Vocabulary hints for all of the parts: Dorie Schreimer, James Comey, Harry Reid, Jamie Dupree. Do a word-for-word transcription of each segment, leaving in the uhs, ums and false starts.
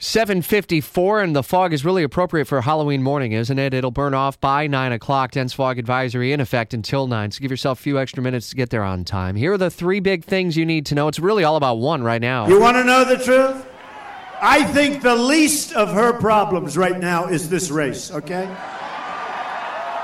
seven fifty-four, and the fog is really appropriate for Halloween morning, isn't it? It'll burn off by nine o'clock. Dense fog advisory in effect until nine, so give yourself a few extra minutes to get there on time. Here are the three big things you need to know. It's really all about one right now. You want to know the truth? I think the least of her problems right now is this race, okay?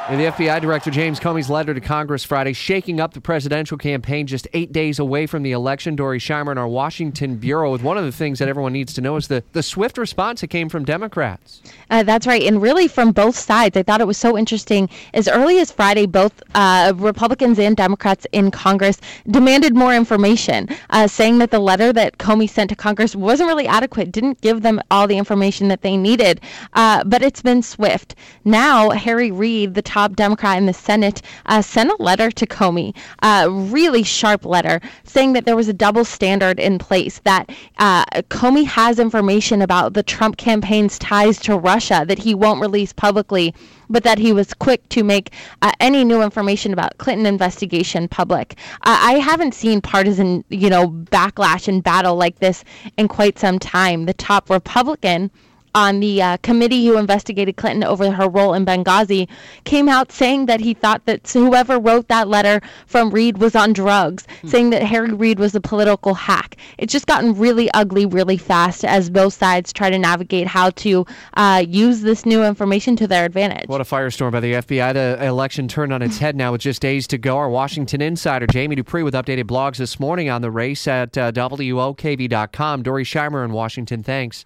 And the F B I Director James Comey's letter to Congress Friday, shaking up the presidential campaign just eight days away from the election. Dorie Schreimer in our Washington bureau with one of the things that everyone needs to know is the, the swift response that came from Democrats. Uh, that's right, and really from both sides. I thought it was so interesting. As early as Friday, both uh, Republicans and Democrats in Congress demanded more information, uh, saying that the letter that Comey sent to Congress wasn't really adequate, didn't give them all the information that they needed. Uh, but it's been swift. Now, Harry Reid, the top Democrat in the Senate, uh, sent a letter to Comey, a uh, really sharp letter, saying that there was a double standard in place, that uh, Comey has information about the Trump campaign's ties to Russia that he won't release publicly, but that he was quick to make uh, any new information about Clinton investigation public. Uh, I haven't seen partisan, you know, backlash and battle like this in quite some time. The top Republican on the uh, committee who investigated Clinton over her role in Benghazi came out saying that he thought that whoever wrote that letter from Reid was on drugs, mm. saying that Harry Reid was a political hack. It's just gotten really ugly really fast as both sides try to navigate how to uh, use this new information to their advantage. What a firestorm by the F B I. The election turned on its head now with just days to go. Our Washington insider, Jamie Dupree, with updated blogs this morning on the race at uh, W O K V dot com. Dorie Schreimer in Washington, thanks.